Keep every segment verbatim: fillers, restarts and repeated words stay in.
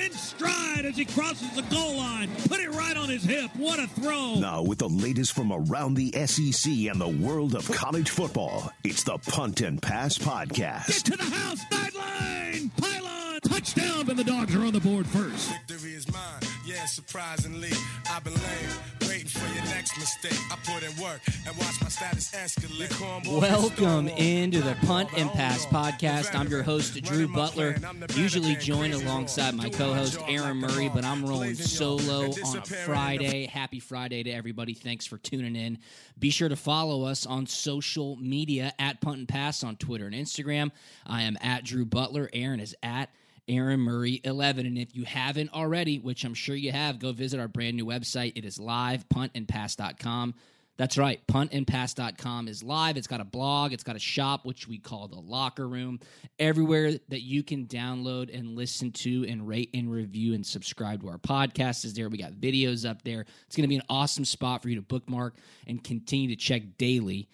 in stride as he crosses the goal line. Put it right on his hip. What a throw. Now, with the latest from around the S E C and the world of college football, it's the Punt and Pass Podcast. Get to the house, sideline, pylon, touchdown, and the Dogs are on the board first. Victory is mine. Yeah, surprisingly, I've been lame. For your next mistake, I put in work and watch my status escalate. Welcome into the Punt and Pass Podcast. I'm your host, Drew Butler, usually joined alongside my co-host, Aaron Murray, but I'm rolling solo on a Friday. Happy Friday to everybody. Thanks for tuning in. Be sure to follow us on social media at Punt and Pass on Twitter and Instagram. I am at Drew Butler. Aaron is at Aaron Murray eleven, and if you haven't already, which I'm sure you have, go visit our brand new website. It is live, punt and pass dot com. That's right, punt and pass dot com is live. It's got a blog, it's got a shop, which we call the locker room, everywhere that you can download and listen to and rate and review and subscribe to our podcast is there. We got videos up there. It's going to be an awesome spot for you to bookmark and continue to check daily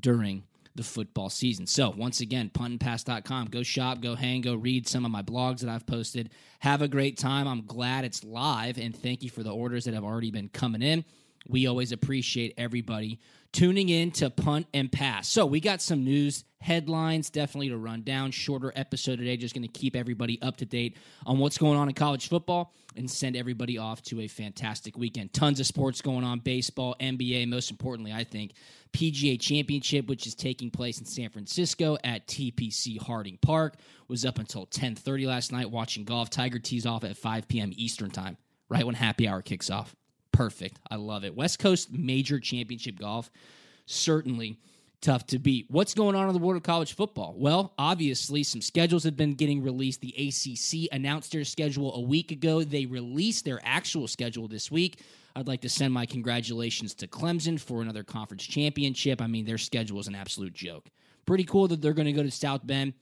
during the football season. So once again, punt and pass dot com. Go shop, go hang, go read some of my blogs that I've posted. Have a great time. I'm glad it's live, and thank you for the orders that have already been coming in. We always appreciate everybody tuning in to Punt and Pass. So we got some news headlines definitely to run down. Shorter episode today, just going to keep everybody up to date on what's going on in college football and send everybody off to a fantastic weekend. Tons of sports going on, baseball, N B A, most importantly, I think, P G A Championship, which is taking place in San Francisco at T P C Harding Park. Was up until ten thirty last night watching golf. Tiger tees off at five p.m. Eastern time, right when happy hour kicks off. Perfect. I love it. West Coast Major Championship Golf, certainly tough to beat. What's going on in the world of college football? Well, obviously, some schedules have been getting released. The A C C announced their schedule a week ago. They released their actual schedule this week. I'd like to send my congratulations to Clemson for another conference championship. I mean, their schedule is an absolute joke. Pretty cool that they're going to go to South Bend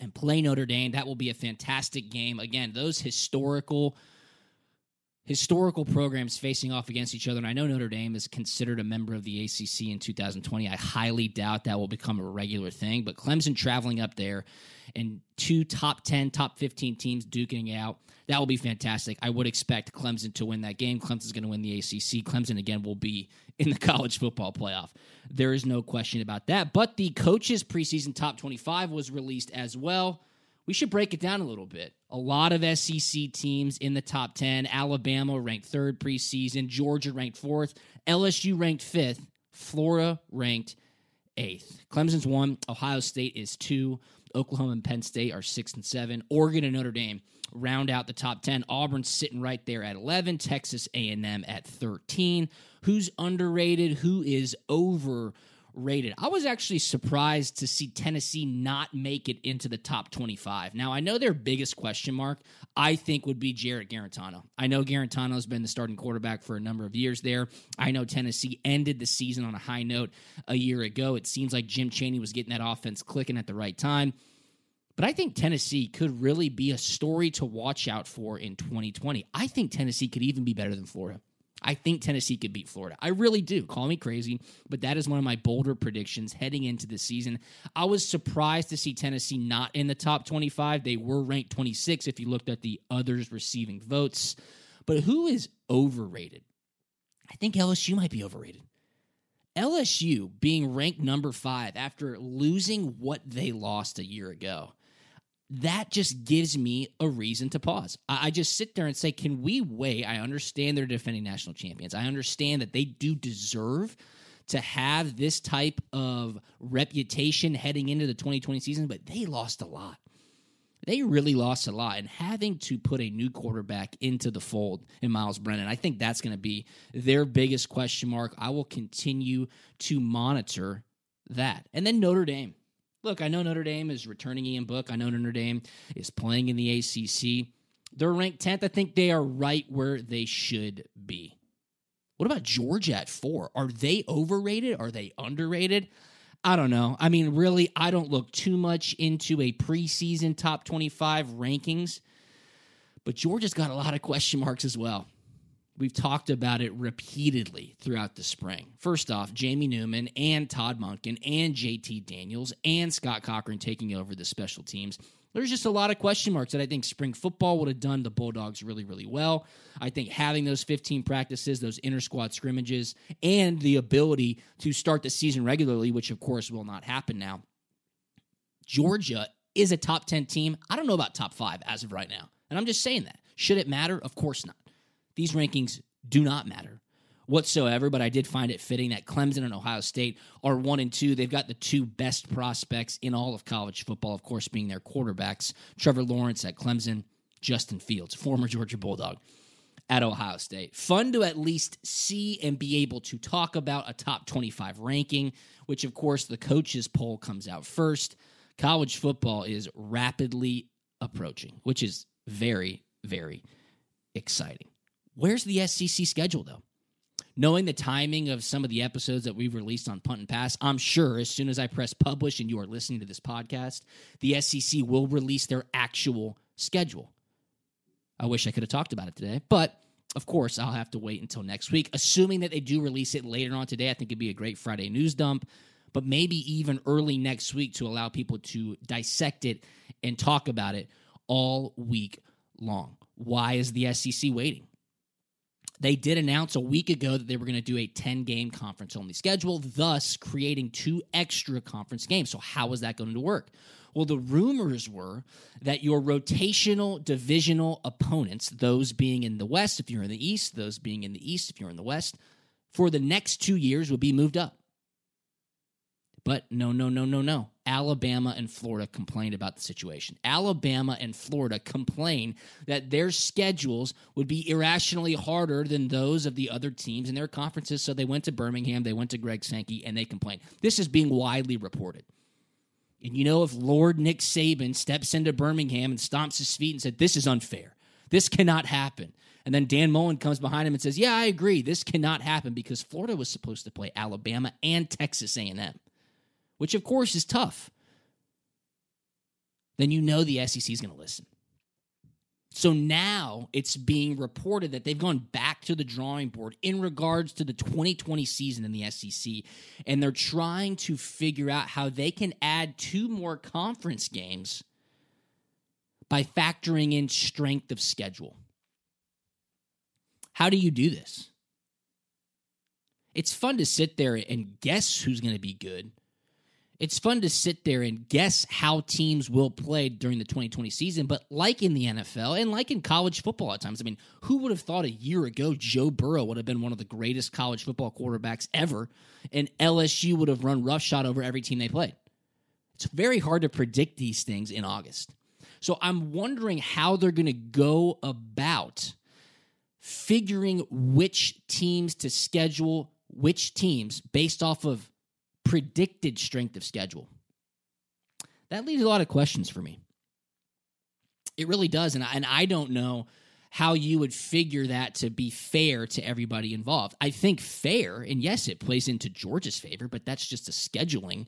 and play Notre Dame. That will be a fantastic game. Again, those historical Historical programs facing off against each other, and I know Notre Dame is considered a member of the A C C in two thousand twenty. I highly doubt that will become a regular thing, but Clemson traveling up there and two top ten, top fifteen teams duking it out, that will be fantastic. I would expect Clemson to win that game. Clemson's going to win the A C C. Clemson, again, will be in the college football playoff. There is no question about that, but the coaches' preseason top twenty-five was released as well. We should break it down a little bit. A lot of S E C teams in the top ten. Alabama ranked third preseason. Georgia ranked fourth. L S U ranked fifth. Florida ranked eighth. Clemson's one. Ohio State is two. Oklahoma and Penn State are six and seven. Oregon and Notre Dame round out the top ten. Auburn's sitting right there at eleven. Texas A and M at thirteen. Who's underrated? Who is overrated? Rated. I was actually surprised to see Tennessee not make it into the top twenty-five. Now, I know their biggest question mark, I think, would be Jarrett Guarantano. I know Garantano's been the starting quarterback for a number of years there. I know Tennessee ended the season on a high note a year ago. It seems like Jim Chaney was getting that offense clicking at the right time. But I think Tennessee could really be a story to watch out for in twenty twenty. I think Tennessee could even be better than Florida. I think Tennessee could beat Florida. I really do. Call me crazy, but that is one of my bolder predictions heading into the season. I was surprised to see Tennessee not in the top twenty-five. They were ranked twenty-six if you looked at the others receiving votes. But who is overrated? I think L S U might be overrated. L S U being ranked number five after losing what they lost a year ago. That just gives me a reason to pause. I just sit there and say, can we wait? I understand they're defending national champions. I understand that they do deserve to have this type of reputation heading into the twenty twenty season, but they lost a lot. They really lost a lot, and having to put a new quarterback into the fold in Myles Brennan, I think that's going to be their biggest question mark. I will continue to monitor that. And then Notre Dame. Look, I know Notre Dame is returning Ian Book. I know Notre Dame is playing in the A C C. They're ranked tenth. I think they are right where they should be. What about Georgia at four? Are they overrated? Are they underrated? I don't know. I mean, really, I don't look too much into a preseason top twenty-five rankings, but Georgia's got a lot of question marks as well. We've talked about it repeatedly throughout the spring. First off, Jamie Newman and Todd Monken and J T Daniels and Scott Cochran taking over the special teams. There's just a lot of question marks that I think spring football would have done the Bulldogs really, really well. I think having those fifteen practices, those inter-squad scrimmages, and the ability to start the season regularly, which of course will not happen now. Georgia is a top ten team. I don't know about top five as of right now, and I'm just saying that. Should it matter? Of course not. These rankings do not matter whatsoever, but I did find it fitting that Clemson and Ohio State are one and two. They've got the two best prospects in all of college football, of course, being their quarterbacks. Trevor Lawrence at Clemson, Justin Fields, former Georgia Bulldog, at Ohio State. Fun to at least see and be able to talk about a top twenty-five ranking, which, of course, the coaches poll comes out first. College football is rapidly approaching, which is very, very exciting. Where's the S E C schedule, though? Knowing the timing of some of the episodes that we've released on Punt and Pass, I'm sure as soon as I press publish and you are listening to this podcast, the S E C will release their actual schedule. I wish I could have talked about it today, but of course I'll have to wait until next week. Assuming that they do release it later on today, I think it'd be a great Friday news dump, but maybe even early next week to allow people to dissect it and talk about it all week long. Why is the S E C waiting? They did announce a week ago that they were going to do a ten-game conference-only schedule, thus creating two extra conference games. So how is that going to work? Well, the rumors were that your rotational divisional opponents, those being in the West if you're in the East, those being in the East if you're in the West, for the next two years would be moved up. But no, no, no, no, no. Alabama and Florida complained about the situation. Alabama and Florida complained that their schedules would be irrationally harder than those of the other teams in their conferences, so they went to Birmingham, they went to Greg Sankey, and they complained. This is being widely reported. And you know, if Lord Nick Saban steps into Birmingham and stomps his feet and said, this is unfair, this cannot happen, and then Dan Mullen comes behind him and says, yeah, I agree, this cannot happen because Florida was supposed to play Alabama and Texas A and M. Which, of course, is tough, then you know the S E C is going to listen. So now it's being reported that they've gone back to the drawing board in regards to the twenty twenty season in the S E C, and they're trying to figure out how they can add two more conference games by factoring in strength of schedule. How do you do this? It's fun to sit there and guess who's going to be good. It's fun to sit there and guess how teams will play during the twenty twenty season, but like in the N F L and like in college football at times, I mean, who would have thought a year ago Joe Burrow would have been one of the greatest college football quarterbacks ever, and L S U would have run roughshod over every team they played? It's very hard to predict these things in August. So I'm wondering how they're going to go about figuring which teams to schedule, which teams based off of predicted strength of schedule. That leaves a lot of questions for me. It really does, and I, and I don't know how you would figure that to be fair to everybody involved. I think fair, and yes, it plays into Georgia's favor, but that's just a scheduling,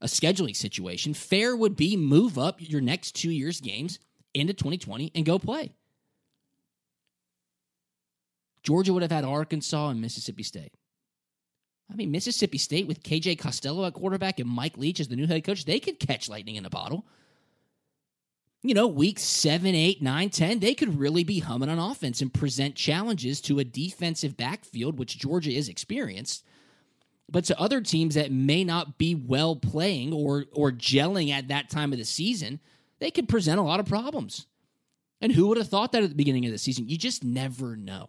a scheduling situation. Fair would be move up your next two years' games into twenty twenty and go play. Georgia would have had Arkansas and Mississippi State. I mean, Mississippi State with K J Costello at quarterback and Mike Leach as the new head coach, they could catch lightning in a bottle. You know, weeks seven, eight, nine, ten, they could really be humming on offense and present challenges to a defensive backfield, which Georgia is experienced, but to other teams that may not be well playing or, or gelling at that time of the season, they could present a lot of problems. And who would have thought that at the beginning of the season? You just never know.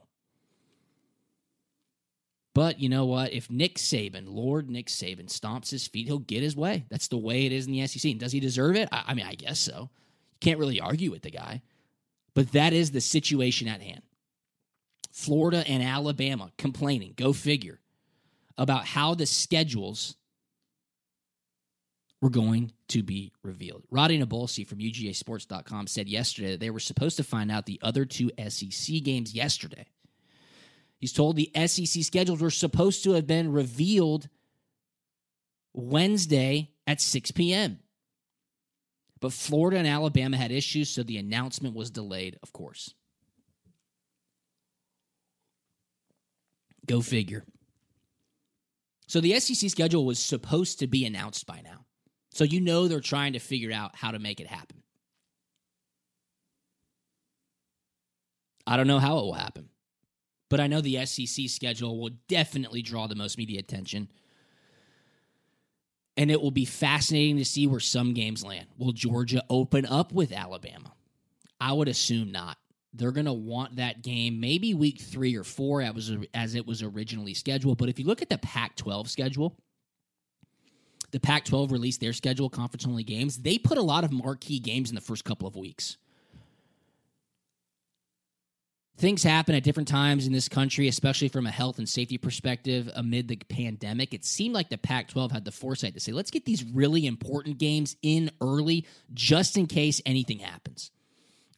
But you know what? If Nick Saban, Lord Nick Saban, stomps his feet, he'll get his way. That's the way it is in the S E C. And does he deserve it? I, I mean, I guess so. You can't really argue with the guy. But that is the situation at hand. Florida and Alabama complaining, go figure, about how the schedules were going to be revealed. Roddy Nabolski from U G A Sports dot com said yesterday that they were supposed to find out the other two S E C games yesterday. He's told the S E C schedules were supposed to have been revealed Wednesday at six p.m. But Florida and Alabama had issues, so the announcement was delayed, of course. Go figure. So the S E C schedule was supposed to be announced by now. So you know they're trying to figure out how to make it happen. I don't know how it will happen. But I know the S E C schedule will definitely draw the most media attention. And it will be fascinating to see where some games land. Will Georgia open up with Alabama? I would assume not. They're going to want that game maybe week three or four as it was originally scheduled. But if you look at the Pac twelve schedule, the Pac twelve released their schedule, conference-only games. They put a lot of marquee games in the first couple of weeks. Things happen at different times in this country, especially from a health and safety perspective amid the pandemic. It seemed like the Pac twelve had the foresight to say, let's get these really important games in early just in case anything happens.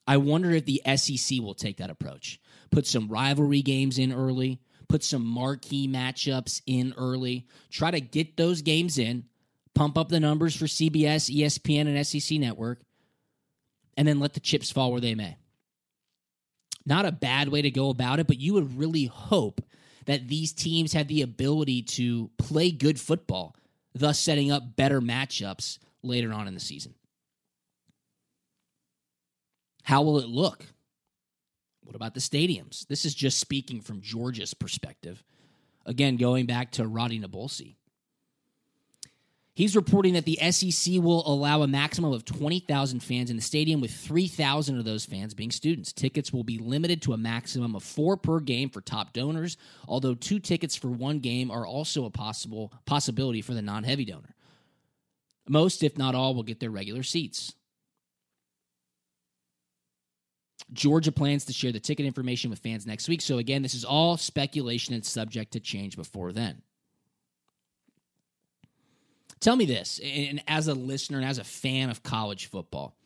I wonder if the S E C will take that approach. Put some rivalry games in early. Put some marquee matchups in early. Try to get those games in. Pump up the numbers for C B S, E S P N, and S E C Network. And then let the chips fall where they may. Not a bad way to go about it, but you would really hope that these teams have the ability to play good football, thus setting up better matchups later on in the season. How will it look? What about the stadiums? This is just speaking from Georgia's perspective. Again, going back to Roddy Nabolsi. He's reporting that the S E C will allow a maximum of twenty thousand fans in the stadium, with three thousand of those fans being students. Tickets will be limited to a maximum of four per game for top donors, although two tickets for one game are also a possible possibility for the non-heavy donor. Most, if not all, will get their regular seats. Georgia plans to share the ticket information with fans next week. So again, this is all speculation and subject to change before then. Tell me this, and as a listener and as a fan of college football,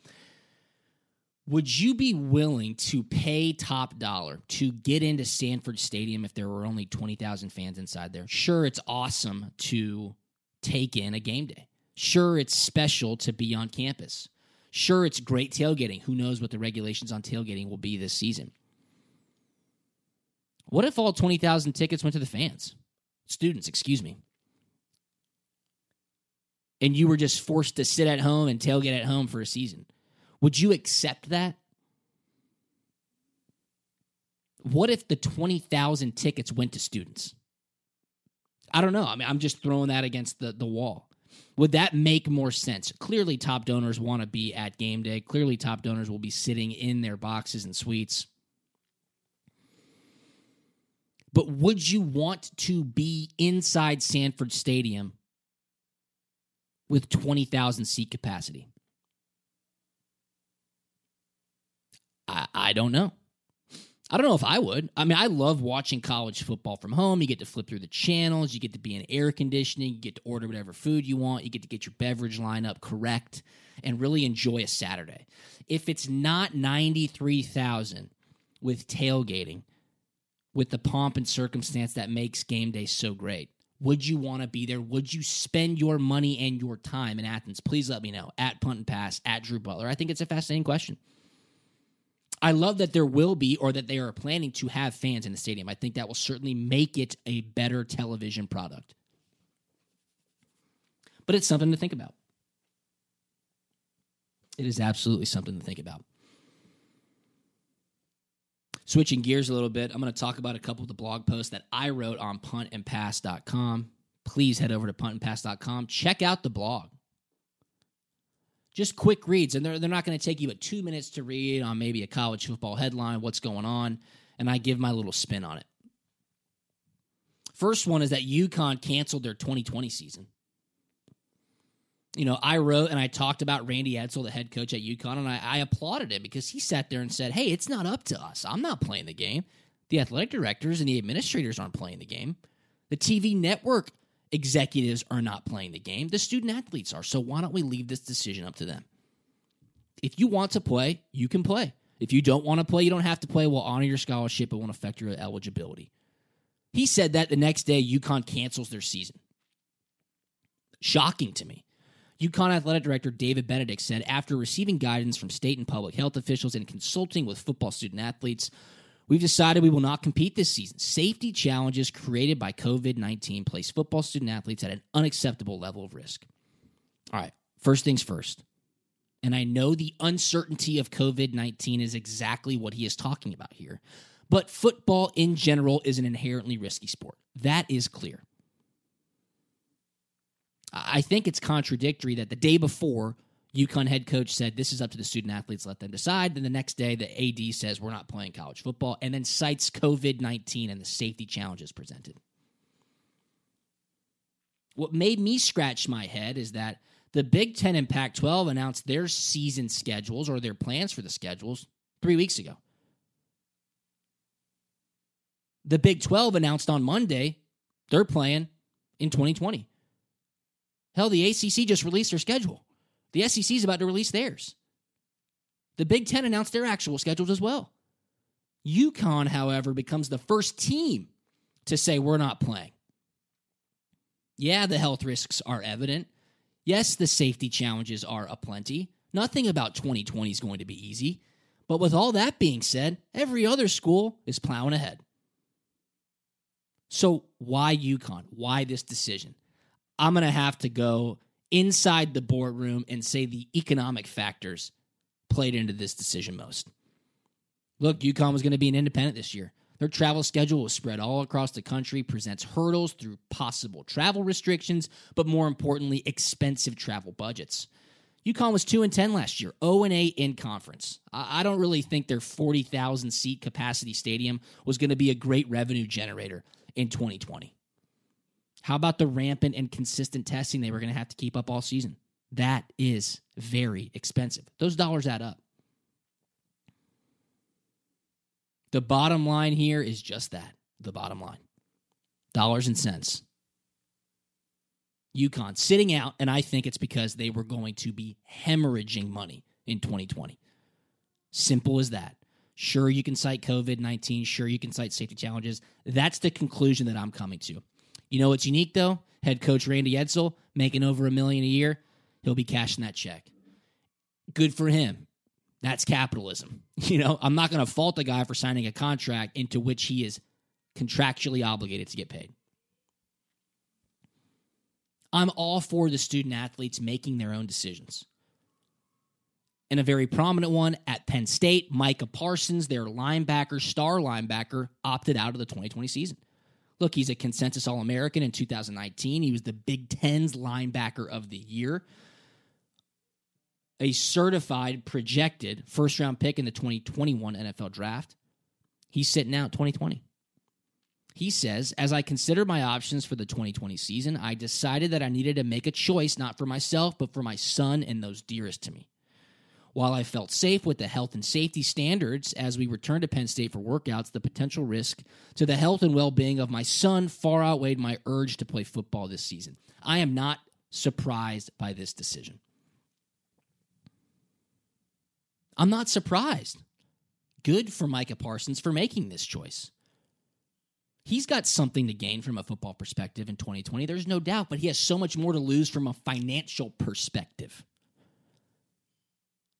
would you be willing to pay top dollar to get into Sanford Stadium if there were only twenty thousand fans inside there? Sure, it's awesome to take in a game day. Sure, it's special to be on campus. Sure, it's great tailgating. Who knows what the regulations on tailgating will be this season? What if all twenty thousand tickets went to the fans? Students, excuse me. And you were just forced to sit at home and tailgate at home for a season. Would you accept that? What if the twenty thousand tickets went to students? I don't know. I mean, I'm just throwing that against the, the wall. Would that make more sense? Clearly, top donors want to be at game day. Clearly, top donors will be sitting in their boxes and suites. But would you want to be inside Sanford Stadium with twenty thousand seat capacity? I, I don't know. I don't know if I would. I mean, I love watching college football from home. You get to flip through the channels. You get to be in air conditioning. You get to order whatever food you want. You get to get your beverage lineup correct and really enjoy a Saturday. If it's not ninety-three thousand with tailgating, with the pomp and circumstance that makes game day so great, would you want to be there? Would you spend your money and your time in Athens? Please let me know. At Punt and Pass, at Drew Butler. I think it's a fascinating question. I love that there will be, or that they are planning to have, fans in the stadium. I think that will certainly make it a better television product. But it's something to think about. It is absolutely something to think about. Switching gears a little bit, I'm going to talk about a couple of the blog posts that I wrote on punt and pass dot com. Please head over to punt and pass dot com. Check out the blog. Just quick reads, and they're, they're not going to take you but two minutes to read on maybe a college football headline, what's going on, and I give my little spin on it. First one is that UConn canceled their twenty twenty season. You know, I wrote and I talked about Randy Edsall, the head coach at UConn, and I, I applauded him because he sat there and said, hey, it's not up to us. I'm not playing the game. The athletic directors and the administrators aren't playing the game. The T V network executives are not playing the game. The student athletes are. So why don't we leave this decision up to them? If you want to play, you can play. If you don't want to play, you don't have to play. We'll honor your scholarship. It won't affect your eligibility. He said that the next day, UConn cancels their season. Shocking to me. UConn Athletic Director David Benedict said, after receiving guidance from state and public health officials and consulting with football student-athletes, we've decided we will not compete this season. Safety challenges created by COVID nineteen place football student-athletes at an unacceptable level of risk. All right, first things first. And I know the uncertainty of COVID nineteen is exactly what he is talking about here. But football in general is an inherently risky sport. That is clear. I think it's contradictory that the day before, UConn head coach said, this is up to the student athletes, let them decide. Then the next day, the A D says, we're not playing college football, and then cites COVID nineteen and the safety challenges presented. What made me scratch my head is that the Big Ten and Pac twelve announced their season schedules or their plans for the schedules three weeks ago. The Big twelve announced on Monday they're playing in twenty twenty. Hell, the A C C just released their schedule. The S E C is about to release theirs. The Big Ten announced their actual schedules as well. UConn, however, becomes the first team to say we're not playing. Yeah, the health risks are evident. Yes, the safety challenges are aplenty. Nothing about twenty twenty is going to be easy. But with all that being said, every other school is plowing ahead. So why UConn? Why this decision? I'm going to have to go inside the boardroom and say the economic factors played into this decision most. Look, UConn was going to be an independent this year. Their travel schedule was spread all across the country, presents hurdles through possible travel restrictions, but more importantly, expensive travel budgets. UConn was two and ten last year, oh and eight in conference. I don't really think their forty thousand seat capacity stadium was going to be a great revenue generator in twenty twenty. How about the rampant and consistent testing they were going to have to keep up all season? That is very expensive. Those dollars add up. The bottom line here is just that. The bottom line. Dollars and cents. UConn sitting out, and I think it's because they were going to be hemorrhaging money in twenty twenty. Simple as that. Sure, you can cite COVID nineteen. Sure, you can cite safety challenges. That's the conclusion that I'm coming to. You know what's unique, though? Head coach Randy Edsall, making over a million a year, he'll be cashing that check. Good for him. That's capitalism. You know, I'm not going to fault the guy for signing a contract into which he is contractually obligated to get paid. I'm all for the student athletes making their own decisions. And a very prominent one at Penn State, Micah Parsons, their linebacker, star linebacker, opted out of the twenty twenty season. Look, he's a consensus All-American in two thousand nineteen. He was the Big Ten's linebacker of the year. A certified, projected first-round pick in the twenty twenty-one N F L draft. He's sitting out twenty twenty. He says, as I considered my options for the twenty twenty season, I decided that I needed to make a choice, not for myself, but for my son and those dearest to me. While I felt safe with the health and safety standards as we returned to Penn State for workouts, the potential risk to the health and well-being of my son far outweighed my urge to play football this season. I am not surprised by this decision. I'm not surprised. Good for Micah Parsons for making this choice. He's got something to gain from a football perspective in twenty twenty, there's no doubt, but he has so much more to lose from a financial perspective.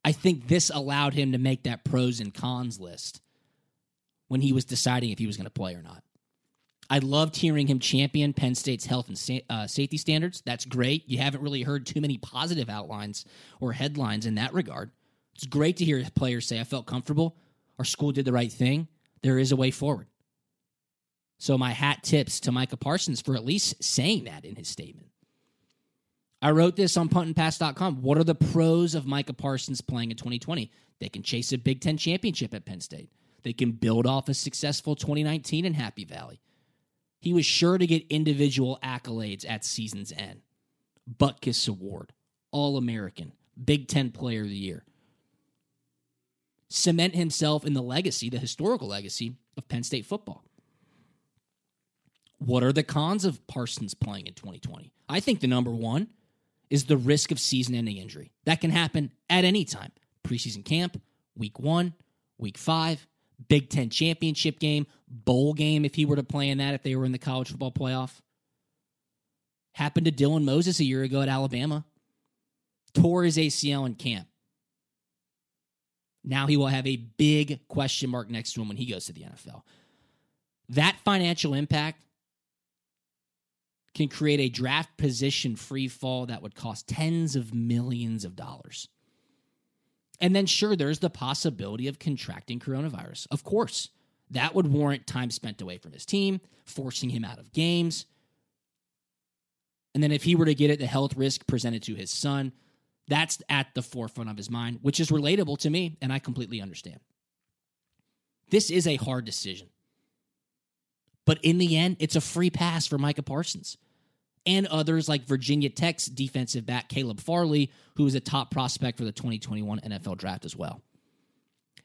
I think this allowed him to make that pros and cons list when he was deciding if he was going to play or not. I loved hearing him champion Penn State's health and sa- uh, safety standards. That's great. You haven't really heard too many positive outlines or headlines in that regard. It's great to hear players say, I felt comfortable. Our school did the right thing. There is a way forward. So my hat tips to Micah Parsons for at least saying that in his statement. I wrote this on punt and pass dot com. What are the pros of Micah Parsons playing in twenty twenty? They can chase a Big Ten championship at Penn State. They can build off a successful twenty nineteen in Happy Valley. he was sure to get individual accolades at season's end. Butkus Award, All-American, Big Ten Player of the Year. Cement himself in the legacy, the historical legacy of Penn State football. What are the cons of Parsons playing in twenty twenty? I think the number one is the risk of season-ending injury. That can happen at any time. Preseason camp, week one, week five, Big Ten championship game, bowl game if he were to play in that, if they were in the college football playoff. Happened to Dylan Moses a year ago at Alabama. Tore his A C L in camp. Now he will have a big question mark next to him when he goes to the N F L. That financial impact can create a draft position free fall that would cost tens of millions of dollars. And then, sure, there's the possibility of contracting coronavirus. Of course, that would warrant time spent away from his team, forcing him out of games. And then if he were to get it, the health risk presented to his son, that's at the forefront of his mind, which is relatable to me, and I completely understand. This is a hard decision. But in the end, it's a free pass for Micah Parsons and others like Virginia Tech's defensive back Caleb Farley, who is a top prospect for the twenty twenty-one N F L draft as well.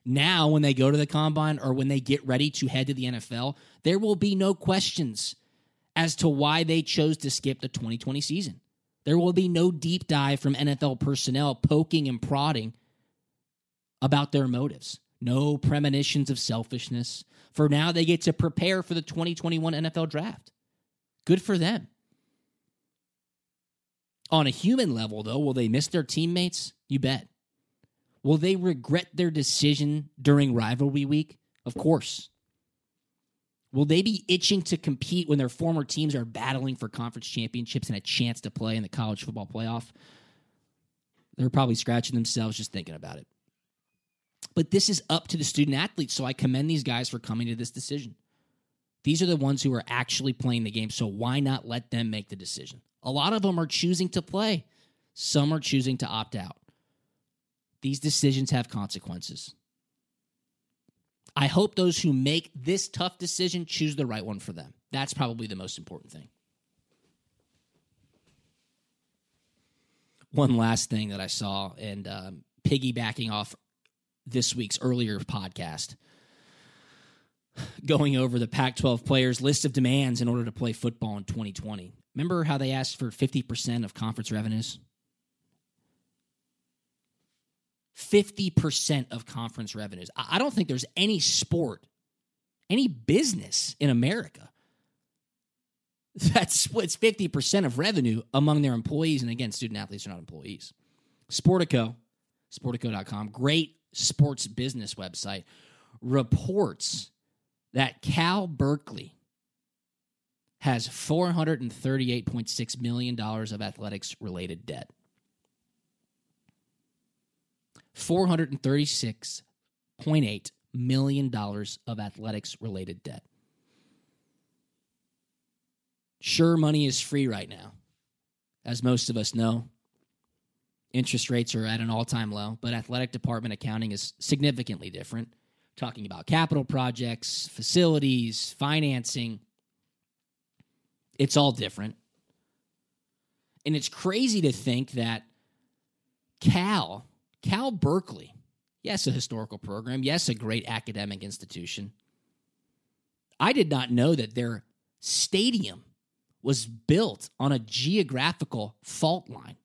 Now, when they go to the combine or when they get ready to head to the N F L, there will be no questions as to why they chose to skip the twenty twenty season. There will be no deep dive from N F L personnel poking and prodding about their motives. No premonitions of selfishness. For now, they get to prepare for the twenty twenty-one N F L draft. Good for them. On a human level, though, will they miss their teammates? You bet. Will they regret their decision during rivalry week? Of course. Will they be itching to compete when their former teams are battling for conference championships and a chance to play in the college football playoff? They're probably scratching themselves just thinking about it. But this is up to the student athletes, so I commend these guys for coming to this decision. These are the ones who are actually playing the game, so why not let them make the decision? A lot of them are choosing to play. Some are choosing to opt out. These decisions have consequences. I hope those who make this tough decision choose the right one for them. That's probably the most important thing. One last thing that I saw, and um, piggybacking off this week's earlier podcast, going over the Pac twelve players' list of demands in order to play football in twenty twenty. Remember how they asked for fifty percent of conference revenues? fifty percent of conference revenues. I don't think there's any sport, any business in America that splits fifty percent of revenue among their employees. And again, student athletes are not employees. Sportico, Sportico dot com, great sports business website, reports that Cal Berkeley has four hundred thirty-eight point six million dollars of athletics-related debt. four hundred thirty-six point eight million dollars of athletics-related debt. Sure, money is free right now, as most of us know. Interest rates are at an all-time low, but athletic department accounting is significantly different. Talking about capital projects, facilities, financing. It's all different. And it's crazy to think that Cal, Cal Berkeley, yes, a historical program, yes, a great academic institution. I did not know that their stadium was built on a geographical fault line.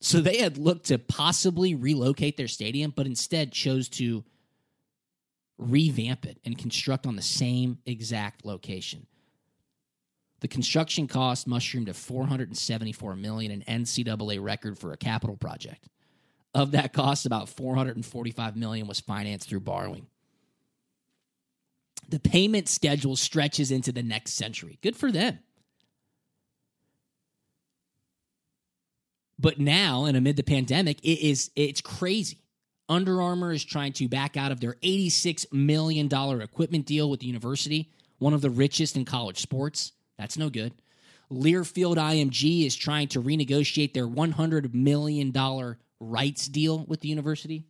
So they had looked to possibly relocate their stadium, but instead chose to revamp it and construct on the same exact location. The construction cost mushroomed to four hundred seventy-four million dollars, an N C double A record for a capital project. Of that cost, about four hundred forty-five million dollars was financed through borrowing. The payment schedule stretches into the next century. Good for them. But now, and amid the pandemic, it is, it's crazy. Under Armour is trying to back out of their eighty-six million dollars equipment deal with the university, one of the richest in college sports. That's no good. Learfield I M G is trying to renegotiate their one hundred million dollars rights deal with the university.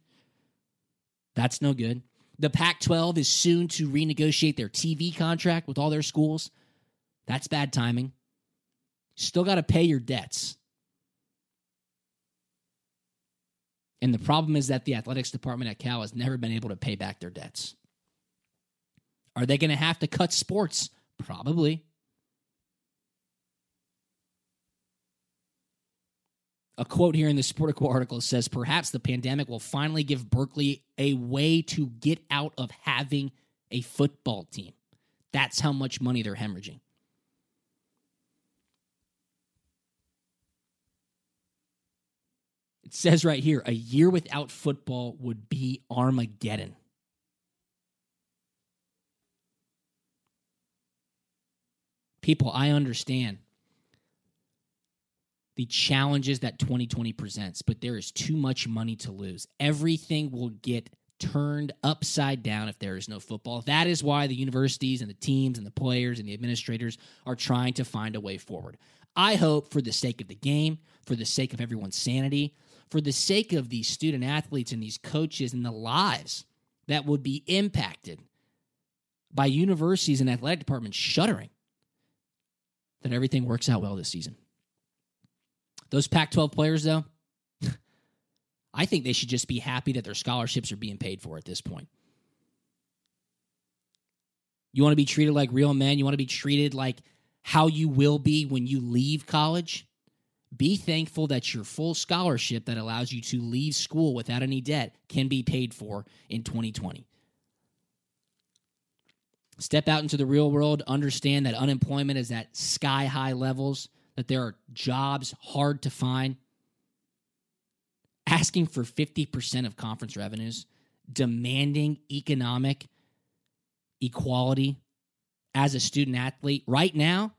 That's no good. The Pac twelve is soon to renegotiate their T V contract with all their schools. That's bad timing. Still got to pay your debts. And the problem is that the athletics department at Cal has never been able to pay back their debts. Are they going to have to cut sports? Probably. A quote here in the Sportico article says, perhaps the pandemic will finally give Berkeley a way to get out of having a football team. That's how much money they're hemorrhaging. It says right here, a year without football would be Armageddon. People, I understand the challenges that twenty twenty presents, but there is too much money to lose. Everything will get turned upside down if there is no football. That is why the universities and the teams and the players and the administrators are trying to find a way forward. I hope, for the sake of the game, for the sake of everyone's sanity, for the sake of these student athletes and these coaches and the lives that would be impacted by universities and athletic departments shuttering, that everything works out well this season. Those Pac twelve players, though, I think they should just be happy that their scholarships are being paid for at this point. You want to be treated like real men? You want to be treated like how you will be when you leave college? Be thankful that your full scholarship that allows you to leave school without any debt can be paid for in twenty twenty. Step out into the real world. Understand that unemployment is at sky-high levels, that there are jobs hard to find. Asking for fifty percent of conference revenues, demanding economic equality as a student athlete right now,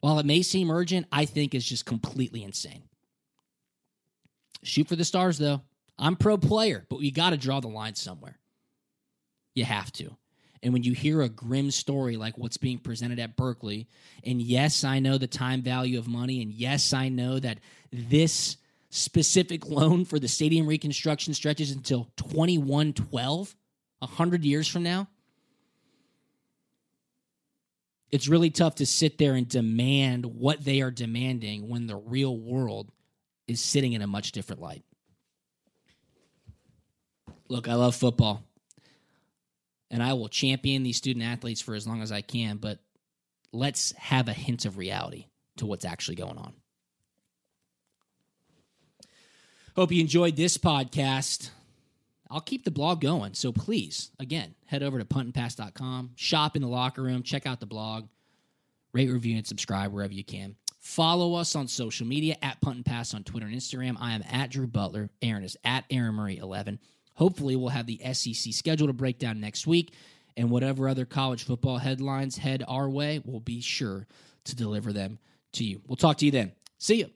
while it may seem urgent, I think is just completely insane. Shoot for the stars, though. I'm pro player, but you got to draw the line somewhere. You have to. And when you hear a grim story like what's being presented at Berkeley, and yes, I know the time value of money, and yes, I know that this specific loan for the stadium reconstruction stretches until twenty-one twelve, one hundred years from now, it's really tough to sit there and demand what they are demanding when the real world is sitting in a much different light. Look, I love football. And I will champion these student athletes for as long as I can, but let's have a hint of reality to what's actually going on. Hope you enjoyed this podcast. I'll keep the blog going, so please, again, head over to punt and pass dot com, shop in the locker room, check out the blog, rate, review, and subscribe wherever you can. Follow us on social media, at Punt and Pass on Twitter and Instagram. I am at Drew Butler. Aaron is at Aaron Murray eleven. Hopefully, we'll have the S E C schedule to break down next week, and whatever other college football headlines head our way, we'll be sure to deliver them to you. We'll talk to you then. See ya.